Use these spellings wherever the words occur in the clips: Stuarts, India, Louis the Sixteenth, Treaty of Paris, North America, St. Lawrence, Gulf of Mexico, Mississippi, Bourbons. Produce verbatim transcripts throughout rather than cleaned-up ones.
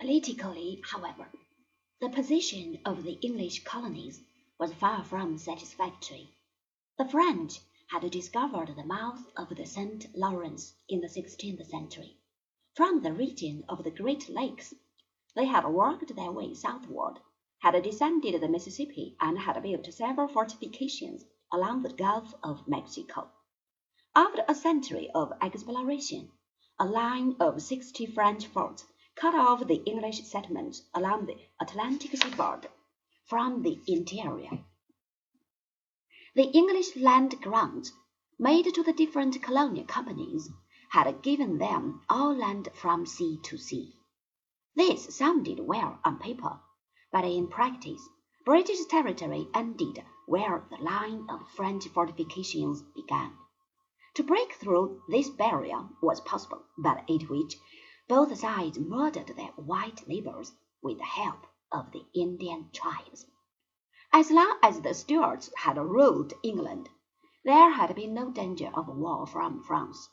Politically, however, the position of the English colonies was far from satisfactory. The French had discovered the mouth of the Saint Lawrence in the sixteenth century. From the region of the Great Lakes, they had worked their way southward, had descended the Mississippi, and had built several fortifications along the Gulf of Mexico. After a century of exploration, a line of sixty French forts cut off the English settlements along the Atlantic seaboard from the interior. The English land grants made to the different colonial companies had given them all land from sea to sea. This sounded well on paper, but in practice, British territory ended where the line of French fortifications began. To break through this barrier was possible, but at which both sides murdered their white neighbors with the help of the Indian tribes. As long as the Stuarts had ruled England, there had been no danger of war from France.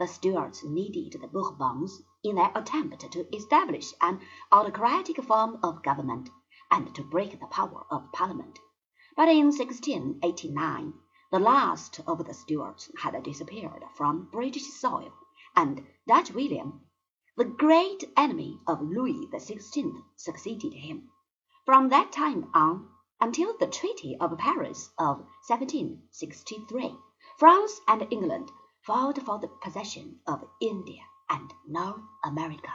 The Stuarts needed the Bourbons in their attempt to establish an autocratic form of government and to break the power of Parliament. But in sixteen eighty-nine, the last of the Stuarts had disappeared from British soil, and Dutch William, the great enemy of Louis the Sixteenth, succeeded him. From that time on, until the Treaty of Paris of seventeen sixty-three, France and England fought for the possession of India and North America.